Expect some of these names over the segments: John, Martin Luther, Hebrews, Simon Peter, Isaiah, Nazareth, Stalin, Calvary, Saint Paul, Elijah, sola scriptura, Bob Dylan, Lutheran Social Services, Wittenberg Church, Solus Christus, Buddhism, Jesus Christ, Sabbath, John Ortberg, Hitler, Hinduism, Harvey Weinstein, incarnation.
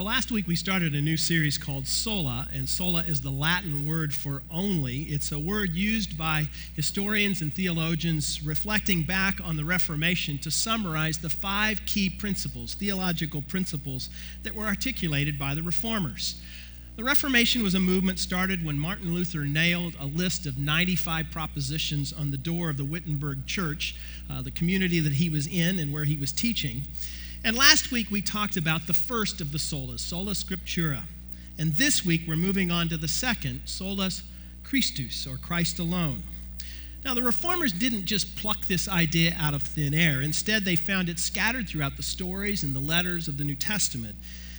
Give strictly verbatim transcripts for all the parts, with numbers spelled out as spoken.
Well, last week we started a new series called Sola, and sola is the Latin word for only. It's a word used by historians and theologians reflecting back on the Reformation to summarize the five key principles, theological principles, that were articulated by the Reformers. The Reformation was a movement started when Martin Luther nailed a list of ninety-five propositions on the door of the Wittenberg Church, uh, the community that he was in and where he was teaching. And last week we talked about the first of the solas, sola scriptura. And this week we're moving on to the second, solus Christus, or Christ alone. Now the Reformers didn't just pluck this idea out of thin air. Instead, they found it scattered throughout the stories and the letters of the New Testament.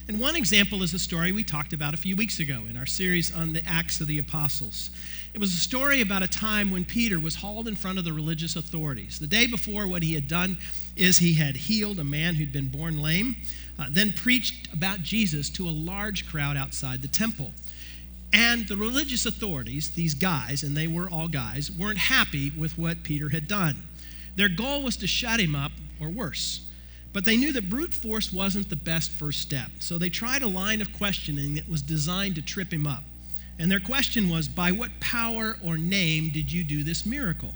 And one example is the story we talked about a few weeks ago in our series on the Acts of the Apostles. It was a story about a time when Peter was hauled in front of the religious authorities. The day before, what he had done is he had healed a man who'd been born lame, uh, then preached about Jesus to a large crowd outside the temple. And the religious authorities, these guys, and they were all guys, weren't happy with what Peter had done. Their goal was to shut him up, or worse. But they knew that brute force wasn't the best first step, so they tried a line of questioning that was designed to trip him up. And their question was, by what power or name did you do this miracle?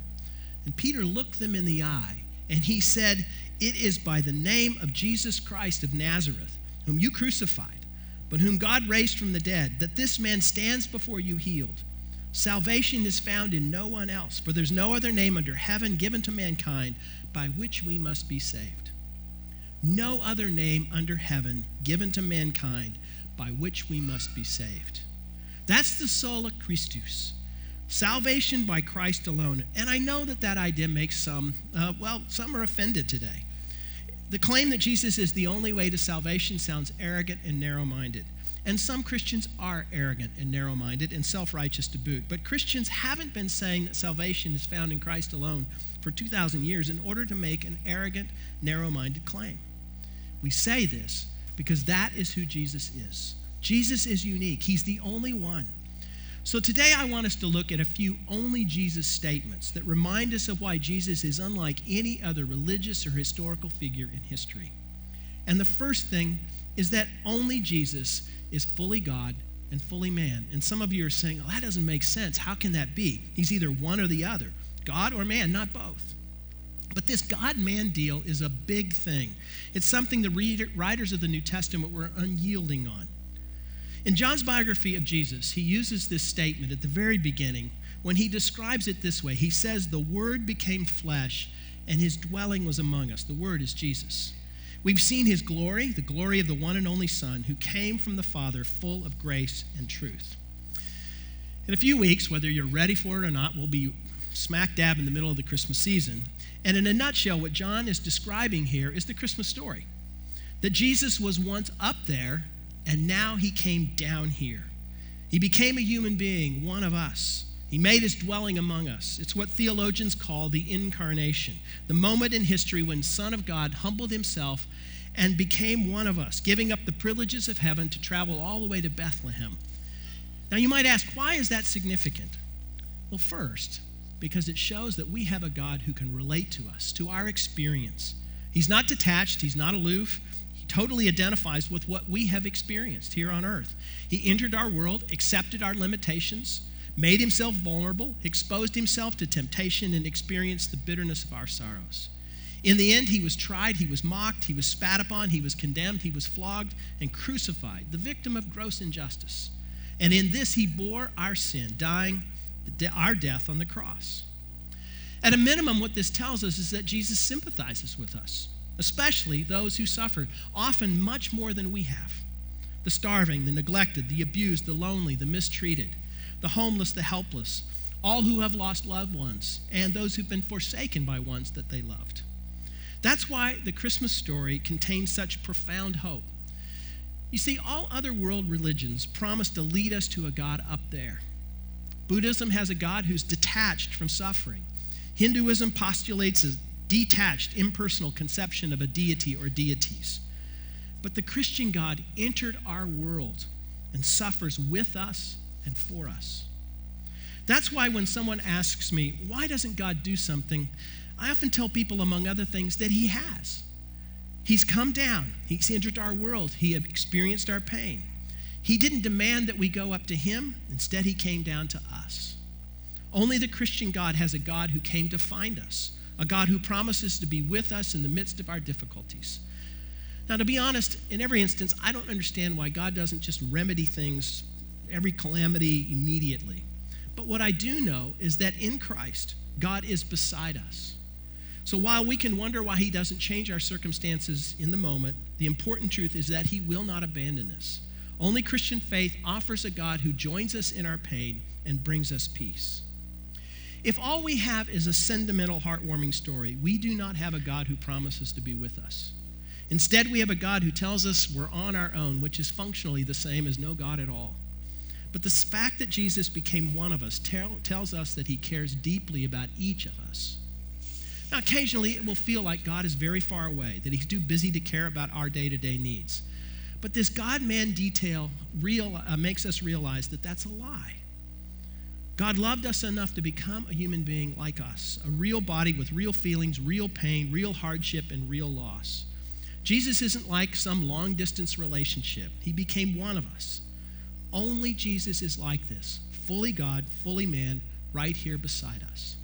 And Peter looked them in the eye, and he said, it is by the name of Jesus Christ of Nazareth, whom you crucified, but whom God raised from the dead, that this man stands before you healed. Salvation is found in no one else, for there's no other name under heaven given to mankind by which we must be saved. No other name under heaven given to mankind by which we must be saved. That's the sola Christus, salvation by Christ alone. And I know that that idea makes some, uh, well, some are offended today. The claim that Jesus is the only way to salvation sounds arrogant and narrow-minded. And some Christians are arrogant and narrow-minded and self-righteous to boot. But Christians haven't been saying that salvation is found in Christ alone for two thousand years in order to make an arrogant, narrow-minded claim. We say this because that is who Jesus is. Jesus is unique. He's the only one. So today I want us to look at a few only Jesus statements that remind us of why Jesus is unlike any other religious or historical figure in history. And the first thing is that only Jesus is fully God and fully man. And some of you are saying, well, that doesn't make sense. How can that be? He's either one or the other, God or man, not both. But this God-man deal is a big thing. It's something the writers of the New Testament were unyielding on. In John's biography of Jesus, he uses this statement at the very beginning when he describes it this way. He says, the Word became flesh and his dwelling was among us. The Word is Jesus. We've seen his glory, the glory of the one and only Son, who came from the Father, full of grace and truth. In a few weeks, whether you're ready for it or not, we'll be smack dab in the middle of the Christmas season. And in a nutshell, what John is describing here is the Christmas story, that Jesus was once up there, and now he came down here. He became a human being, one of us. He made his dwelling among us. It's what theologians call the incarnation, the moment in history when Son of God humbled himself and became one of us, giving up the privileges of heaven to travel all the way to Bethlehem. Now you might ask, why is that significant? Well, first, because it shows that we have a God who can relate to us, to our experience. He's not detached, he's not aloof. Totally identifies with what we have experienced here on earth. He entered our world, accepted our limitations, made himself vulnerable, exposed himself to temptation, and experienced the bitterness of our sorrows. In the end, he was tried, he was mocked, he was spat upon, he was condemned, he was flogged and crucified, the victim of gross injustice. And in this, he bore our sin, dying our death on the cross. At a minimum, what this tells us is that Jesus sympathizes with us, especially those who suffer, often much more than we have. The starving, the neglected, the abused, the lonely, the mistreated, the homeless, the helpless, all who have lost loved ones, and those who've been forsaken by ones that they loved. That's why the Christmas story contains such profound hope. You see, all other world religions promise to lead us to a God up there. Buddhism has a God who's detached from suffering. Hinduism postulates a detached, impersonal conception of a deity or deities. But the Christian God entered our world and suffers with us and for us. That's why when someone asks me, why doesn't God do something, I often tell people, among other things, that he has. He's come down. He's entered our world. He experienced our pain. He didn't demand that we go up to him. Instead, he came down to us. Only the Christian God has a God who came to find us, a God who promises to be with us in the midst of our difficulties. Now, to be honest, in every instance, I don't understand why God doesn't just remedy things, every calamity immediately. But what I do know is that in Christ, God is beside us. So while we can wonder why he doesn't change our circumstances in the moment, the important truth is that he will not abandon us. Only Christian faith offers a God who joins us in our pain and brings us peace. If all we have is a sentimental, heartwarming story, we do not have a God who promises to be with us. Instead, we have a God who tells us we're on our own, which is functionally the same as no God at all. But the fact that Jesus became one of us tell, tells us that he cares deeply about each of us. Now, occasionally, it will feel like God is very far away, that he's too busy to care about our day-to-day needs. But this God-man detail real, uh, makes us realize that that's a lie. God loved us enough to become a human being like us, a real body with real feelings, real pain, real hardship, and real loss. Jesus isn't like some long-distance relationship. He became one of us. Only Jesus is like this, fully God, fully man, right here beside us.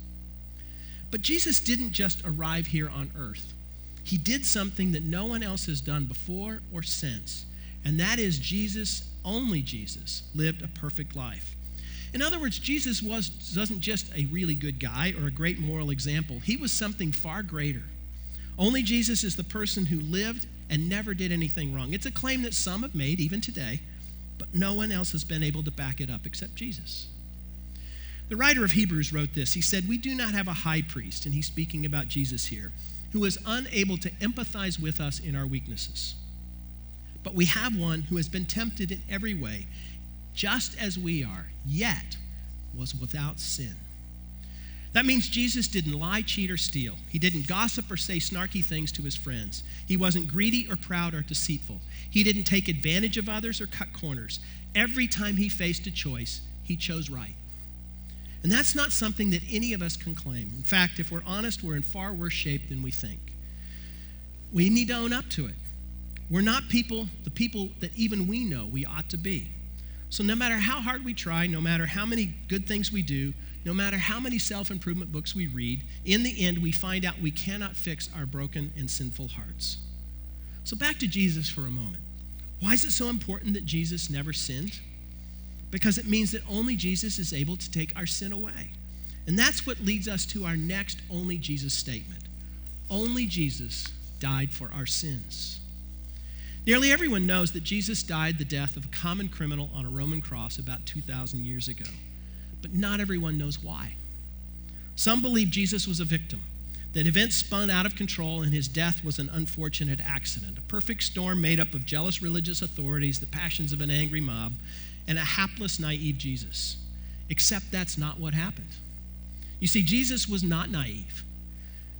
But Jesus didn't just arrive here on earth. He did something that no one else has done before or since, and that is Jesus, only Jesus, lived a perfect life. In other words, Jesus was, wasn't just a really good guy or a great moral example. He was something far greater. Only Jesus is the person who lived and never did anything wrong. It's a claim that some have made, even today, but no one else has been able to back it up except Jesus. The writer of Hebrews wrote this. He said, "We do not have a high priest," and he's speaking about Jesus here, "who is unable to empathize with us in our weaknesses. But we have one who has been tempted in every way, just as we are, yet was without sin." That means Jesus didn't lie, cheat, or steal. He didn't gossip or say snarky things to his friends. He wasn't greedy or proud or deceitful. He didn't take advantage of others or cut corners. Every time he faced a choice, he chose right. And that's not something that any of us can claim. In fact, if we're honest, we're in far worse shape than we think. We need to own up to it. We're not people, the people that even we know we ought to be. So no matter how hard we try, no matter how many good things we do, no matter how many self-improvement books we read, in the end, we find out we cannot fix our broken and sinful hearts. So back to Jesus for a moment. Why is it so important that Jesus never sinned? Because it means that only Jesus is able to take our sin away. And that's what leads us to our next only Jesus statement. Only Jesus died for our sins. Nearly everyone knows that Jesus died the death of a common criminal on a Roman cross about two thousand years ago. But not everyone knows why. Some believe Jesus was a victim, that events spun out of control and his death was an unfortunate accident, a perfect storm made up of jealous religious authorities, the passions of an angry mob, and a hapless, naive Jesus. Except that's not what happened. You see, Jesus was not naive.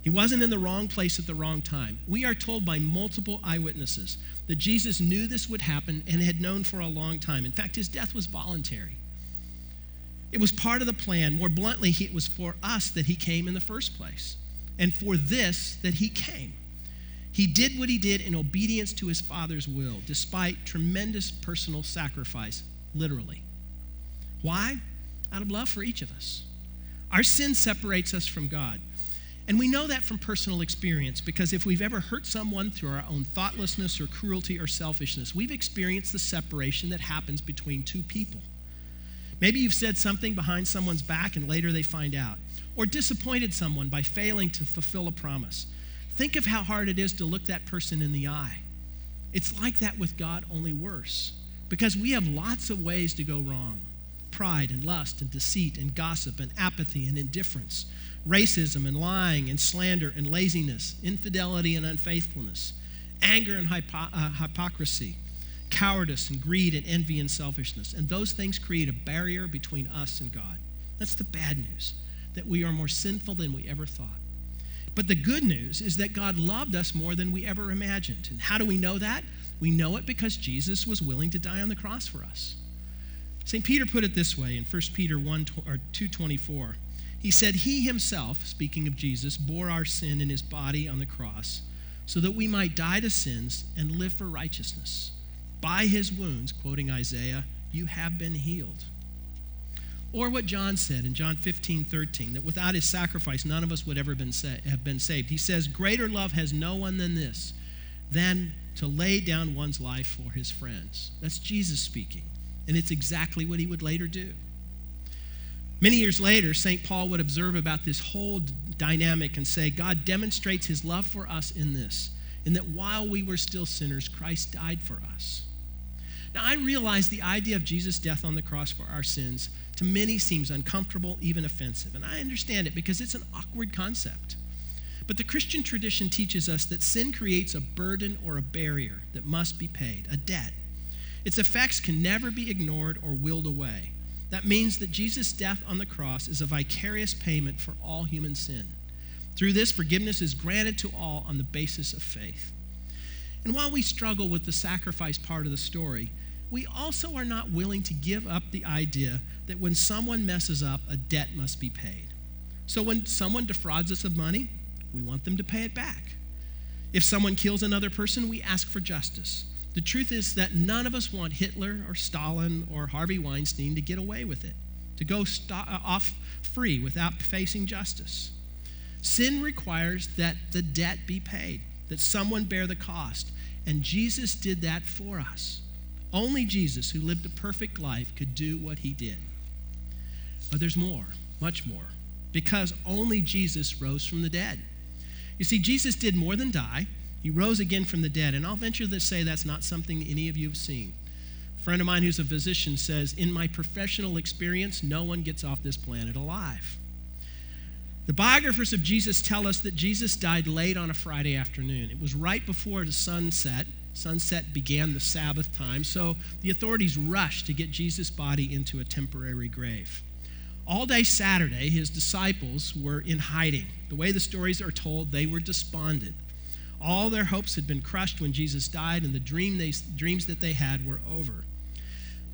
He wasn't in the wrong place at the wrong time. We are told by multiple eyewitnesses that Jesus knew this would happen and had known for a long time. In fact, his death was voluntary. It was part of the plan. More bluntly, it was for us that he came in the first place, and for this that he came. He did what he did in obedience to his Father's will, despite tremendous personal sacrifice, literally. Why? Out of love for each of us. Our sin separates us from God. And we know that from personal experience, because if we've ever hurt someone through our own thoughtlessness or cruelty or selfishness, we've experienced the separation that happens between two people. Maybe you've said something behind someone's back and later they find out, or disappointed someone by failing to fulfill a promise. Think of how hard it is to look that person in the eye. It's like that with God, only worse, because we have lots of ways to go wrong. Pride and lust and deceit and gossip and apathy and indifference, racism and lying and slander and laziness, infidelity and unfaithfulness, anger and hypo- uh, hypocrisy, cowardice and greed and envy and selfishness. And those things create a barrier between us and God. That's the bad news, that we are more sinful than we ever thought. But the good news is that God loved us more than we ever imagined. And how do we know that? We know it because Jesus was willing to die on the cross for us. Saint Peter put it this way in First Peter two twenty-four. He said, "He himself," speaking of Jesus, "bore our sin in his body on the cross, so that we might die to sins and live for righteousness. By his wounds, quoting Isaiah, you have been healed. Or what John said in John fifteen thirteen, that without his sacrifice, none of us would ever been sa- have been saved. He says, greater love has no one than this, than to lay down one's life for his friends. That's Jesus speaking, and it's exactly what he would later do. Many years later, Saint Paul would observe about this whole dynamic and say, God demonstrates his love for us in this, in that while we were still sinners, Christ died for us. Now, I realize the idea of Jesus' death on the cross for our sins to many seems uncomfortable, even offensive, and I understand it because it's an awkward concept. But the Christian tradition teaches us that sin creates a burden or a barrier that must be paid, a debt. Its effects can never be ignored or willed away. That means that Jesus' death on the cross is a vicarious payment for all human sin. Through this, forgiveness is granted to all on the basis of faith. And while we struggle with the sacrifice part of the story, we also are not willing to give up the idea that when someone messes up, a debt must be paid. So when someone defrauds us of money, we want them to pay it back. If someone kills another person, we ask for justice. The truth is that none of us want Hitler or Stalin or Harvey Weinstein to get away with it, to go st- off free without facing justice. Sin requires that the debt be paid, that someone bear the cost, and Jesus did that for us. Only Jesus, who lived a perfect life, could do what he did. But there's more, much more, because only Jesus rose from the dead. You see, Jesus did more than die. He rose again from the dead, and I'll venture to say that's not something any of you have seen. A friend of mine who's a physician says, in my professional experience, no one gets off this planet alive. The biographers of Jesus tell us that Jesus died late on a Friday afternoon. It was right before the sunset. Sunset began the Sabbath time, so the authorities rushed to get Jesus' body into a temporary grave. All day Saturday, his disciples were in hiding. The way the stories are told, they were despondent. All their hopes had been crushed when Jesus died, and the dream they, dreams that they had were over.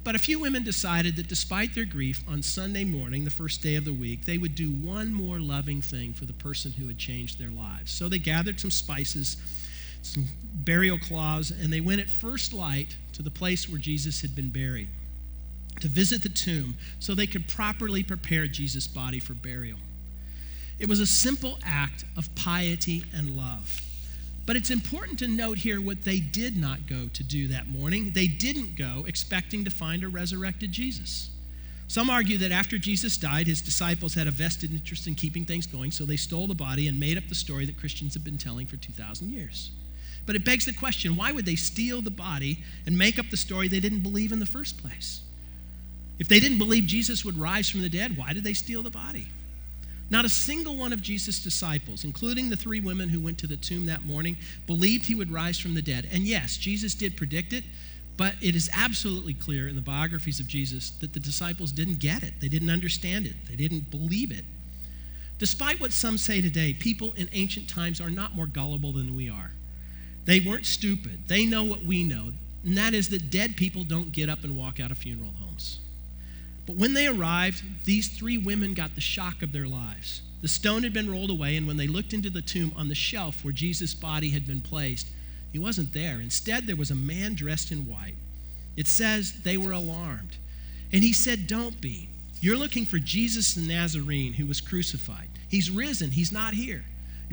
But a few women decided that despite their grief, on Sunday morning, the first day of the week, they would do one more loving thing for the person who had changed their lives. So they gathered some spices, some burial cloths, and they went at first light to the place where Jesus had been buried to visit the tomb so they could properly prepare Jesus' body for burial. It was a simple act of piety and love. But it's important to note here what they did not go to do that morning. They didn't go expecting to find a resurrected Jesus. Some argue that after Jesus died, his disciples had a vested interest in keeping things going, so they stole the body and made up the story that Christians have been telling for two thousand years. But it begs the question, why would they steal the body and make up the story they didn't believe in the first place? If they didn't believe Jesus would rise from the dead, why did they steal the body? Not a single one of Jesus' disciples, including the three women who went to the tomb that morning, believed he would rise from the dead. And yes, Jesus did predict it, but it is absolutely clear in the biographies of Jesus that the disciples didn't get it. They didn't understand it. They didn't believe it. Despite what some say today, people in ancient times are not more gullible than we are. They weren't stupid. They know what we know, and that is that dead people don't get up and walk out of funeral homes. But when they arrived, these three women got the shock of their lives. The stone had been rolled away, and when they looked into the tomb on the shelf where Jesus' body had been placed, he wasn't there. Instead, there was a man dressed in white. It says they were alarmed. And he said, don't be. You're looking for Jesus the Nazarene who was crucified. He's risen. He's not here.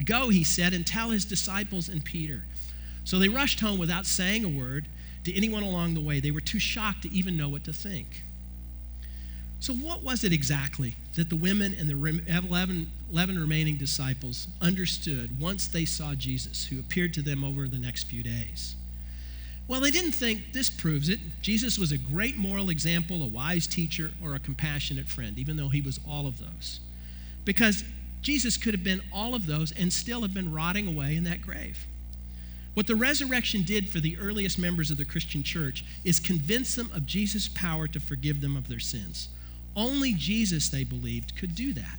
Go, he said, and tell his disciples and Peter. So they rushed home without saying a word to anyone along the way. They were too shocked to even know what to think. So what was it exactly that the women and the eleven remaining disciples understood once they saw Jesus, who appeared to them over the next few days? Well, they didn't think, this proves it, Jesus was a great moral example, a wise teacher, or a compassionate friend, even though he was all of those. Because Jesus could have been all of those and still have been rotting away in that grave. What the resurrection did for the earliest members of the Christian church is convince them of Jesus' power to forgive them of their sins. Only Jesus, they believed, could do that.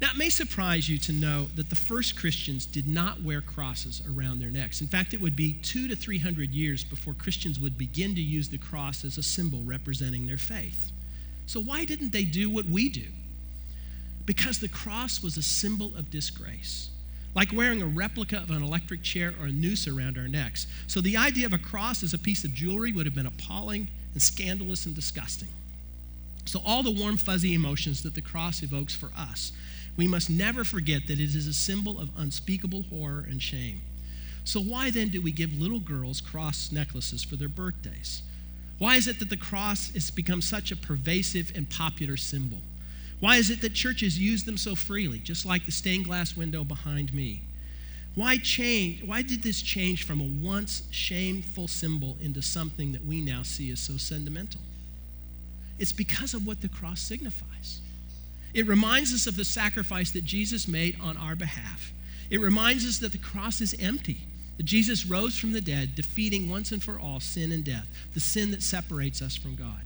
Now, it may surprise you to know that the first Christians did not wear crosses around their necks. In fact, it would be two to three hundred years before Christians would begin to use the cross as a symbol representing their faith. So why didn't they do what we do? Because the cross was a symbol of disgrace. like wearing a replica of an electric chair or a noose around our necks. So the idea of a cross as a piece of jewelry would have been appalling and scandalous and disgusting. So all the warm, fuzzy emotions that the cross evokes for us, we must never forget that it is a symbol of unspeakable horror and shame. So why then do we give little girls cross necklaces for their birthdays? Why is it that the cross has become such a pervasive and popular symbol? Why is it that churches use them so freely, just like the stained glass window behind me? Why change? Why did this change from a once shameful symbol into something that we now see as so sentimental? It's because of what the cross signifies. It reminds us of the sacrifice that Jesus made on our behalf. It reminds us that the cross is empty, that Jesus rose from the dead, defeating once and for all sin and death, the sin that separates us from God.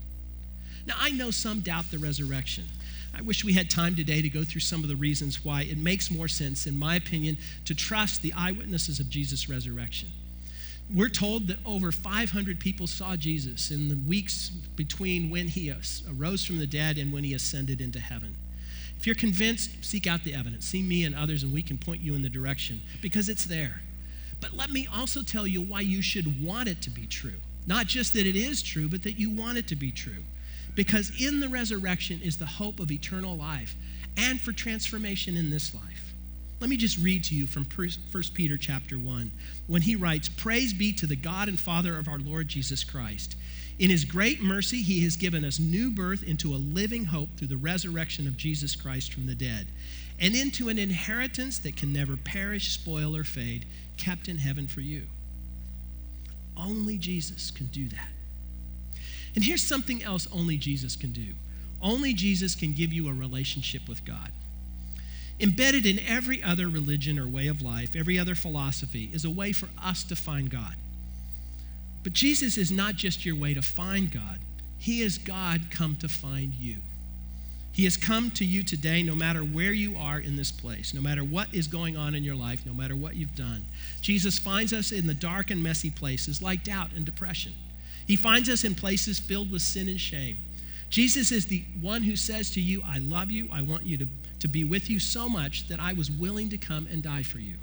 Now, I know some doubt the resurrection. I wish we had time today to go through some of the reasons why it makes more sense, in my opinion, to trust the eyewitnesses of Jesus' resurrection. We're told that over five hundred people saw Jesus in the weeks between when he arose from the dead and when he ascended into heaven. If you're convinced, seek out the evidence. See me and others, and we can point you in the direction, because it's there. But let me also tell you why you should want it to be true. Not just that it is true, but that you want it to be true. Because in the resurrection is the hope of eternal life and for transformation in this life. Let me just read to you from First Peter chapter one, when he writes, "Praise be to the God and Father of our Lord Jesus Christ. In his great mercy, he has given us new birth into a living hope through the resurrection of Jesus Christ from the dead, and into an inheritance that can never perish, spoil, or fade, kept in heaven for you." Only Jesus can do that. And here's something else only Jesus can do. Only Jesus can give you a relationship with God. Embedded in every other religion or way of life, every other philosophy, is a way for us to find God. But Jesus is not just your way to find God. He is God come to find you. He has come to you today, no matter where you are in this place, no matter what is going on in your life, no matter what you've done. Jesus finds us in the dark and messy places like doubt and depression. He finds us in places filled with sin and shame. Jesus is the one who says to you, "I love you. I want you to, to be with you so much that I was willing to come and die for you."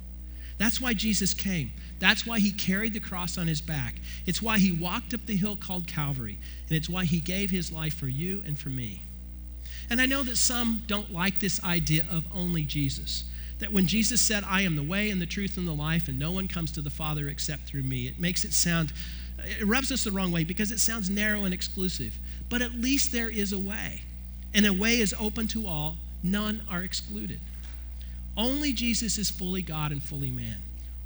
That's why Jesus came. That's why he carried the cross on his back. It's why he walked up the hill called Calvary. And it's why he gave his life for you and for me. And I know that some don't like this idea of only Jesus. That when Jesus said, "I am the way and the truth and the life, and no one comes to the Father except through me," it makes it sound, it rubs us the wrong way because it sounds narrow and exclusive. But at least there is a way. And a way is open to all. None are excluded. Only Jesus is fully God and fully man.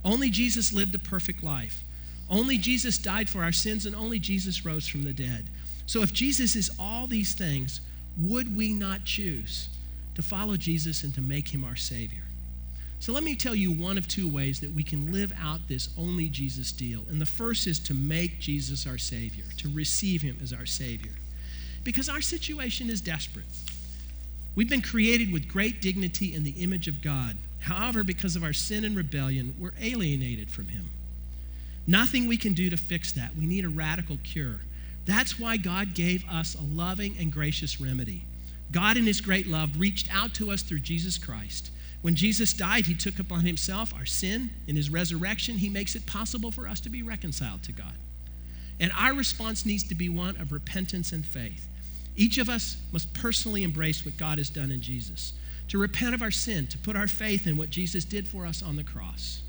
Only Jesus lived a perfect life. Only Jesus died for our sins, and only Jesus rose from the dead. So if Jesus is all these things, would we not choose to follow Jesus and to make him our Savior? So let me tell you one of two ways that we can live out this only Jesus deal. And the first is to make Jesus our Savior, to receive him as our Savior. Because our situation is desperate. We've been created with great dignity in the image of God. However, because of our sin and rebellion, we're alienated from him. Nothing we can do to fix that. We need a radical cure. That's why God gave us a loving and gracious remedy. God in his great love reached out to us through Jesus Christ. When Jesus died, he took upon himself our sin. In his resurrection, he makes it possible for us to be reconciled to God. And our response needs to be one of repentance and faith. Each of us must personally embrace what God has done in Jesus, to repent of our sin, to put our faith in what Jesus did for us on the cross.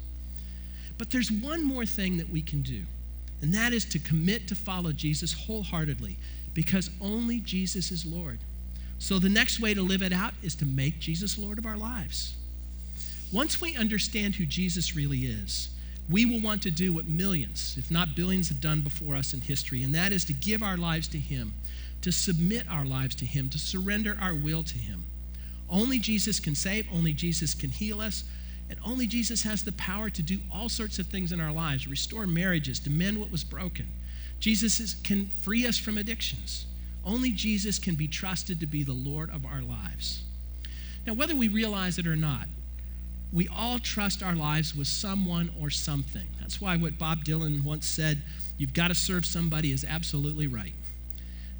But there's one more thing that we can do, and that is to commit to follow Jesus wholeheartedly, because only Jesus is Lord. So the next way to live it out is to make Jesus Lord of our lives. Once we understand who Jesus really is, we will want to do what millions, if not billions, have done before us in history, and that is to give our lives to him, to submit our lives to him, to surrender our will to him. Only Jesus can save, only Jesus can heal us, and only Jesus has the power to do all sorts of things in our lives, restore marriages, to mend what was broken. Jesus is, can free us from addictions. Only Jesus can be trusted to be the Lord of our lives. Now, whether we realize it or not, we all trust our lives with someone or something. That's why what Bob Dylan once said, "You've got to serve somebody," is absolutely right.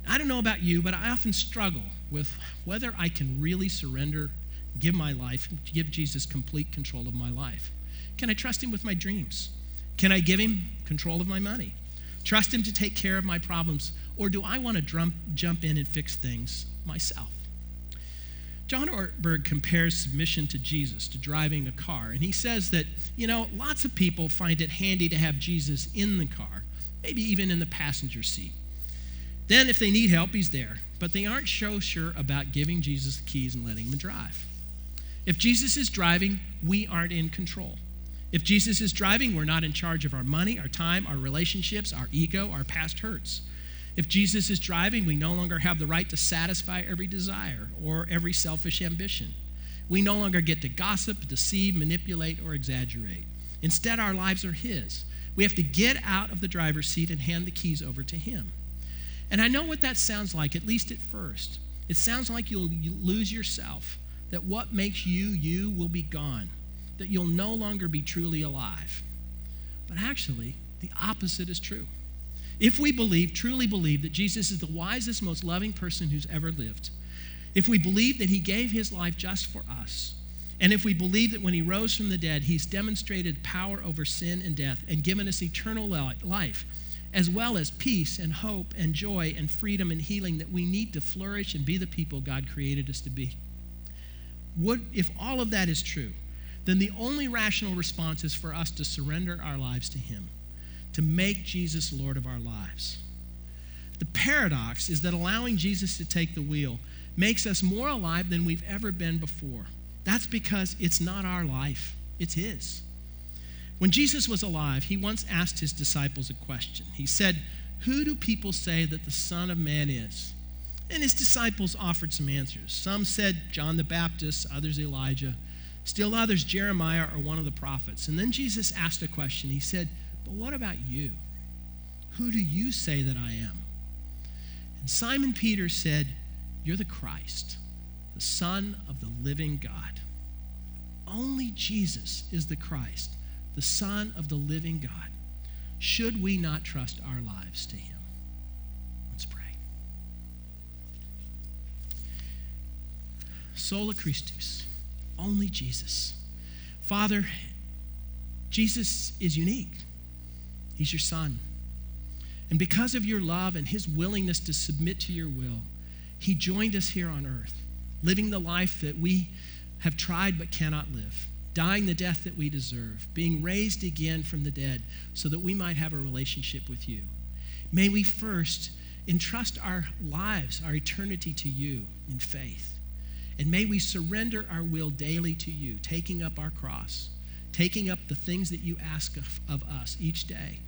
I don't know about you, but I often struggle with whether I can really surrender give my life, give Jesus complete control of my life? Can I trust him with my dreams? Can I give him control of my money? Trust him to take care of my problems? Or do I want to jump in and fix things myself? John Ortberg compares submission to Jesus to driving a car, and he says that, you know, lots of people find it handy to have Jesus in the car, maybe even in the passenger seat. Then if they need help, he's there, but they aren't so sure about giving Jesus the keys and letting him drive. If Jesus is driving, we aren't in control. If Jesus is driving, we're not in charge of our money, our time, our relationships, our ego, our past hurts. If Jesus is driving, we no longer have the right to satisfy every desire or every selfish ambition. We no longer get to gossip, deceive, manipulate, or exaggerate. Instead, our lives are his. We have to get out of the driver's seat and hand the keys over to him. And I know what that sounds like, at least at first. It sounds like you'll lose yourself, that what makes you, you will be gone, that you'll no longer be truly alive. But actually, the opposite is true. If we believe, truly believe, that Jesus is the wisest, most loving person who's ever lived, if we believe that he gave his life just for us, and if we believe that when he rose from the dead, he's demonstrated power over sin and death and given us eternal life, as well as peace and hope and joy and freedom and healing that we need to flourish and be the people God created us to be. What, if all of that is true, then the only rational response is for us to surrender our lives to him, to make Jesus Lord of our lives. The paradox is that allowing Jesus to take the wheel makes us more alive than we've ever been before. That's because it's not our life, it's his. When Jesus was alive, he once asked his disciples a question. He said, "Who do people say that the Son of Man is?" And his disciples offered some answers. Some said John the Baptist, others Elijah, still others Jeremiah or one of the prophets. And then Jesus asked a question. He said, "But what about you? Who do you say that I am?" And Simon Peter said, "You're the Christ, the Son of the living God." Only Jesus is the Christ, the Son of the living God. Should we not trust our lives to him? Let's pray. Solus Christus, only Jesus. Father, Jesus is unique. He's your son. And because of your love and his willingness to submit to your will, he joined us here on earth, living the life that we have tried but cannot live, dying the death that we deserve, being raised again from the dead so that we might have a relationship with you. May we first entrust our lives, our eternity to you in faith. And may we surrender our will daily to you, taking up our cross, taking up the things that you ask of, of us each day.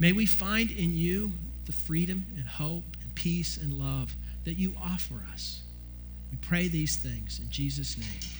May we find in you the freedom and hope and peace and love that you offer us. We pray these things in Jesus' name.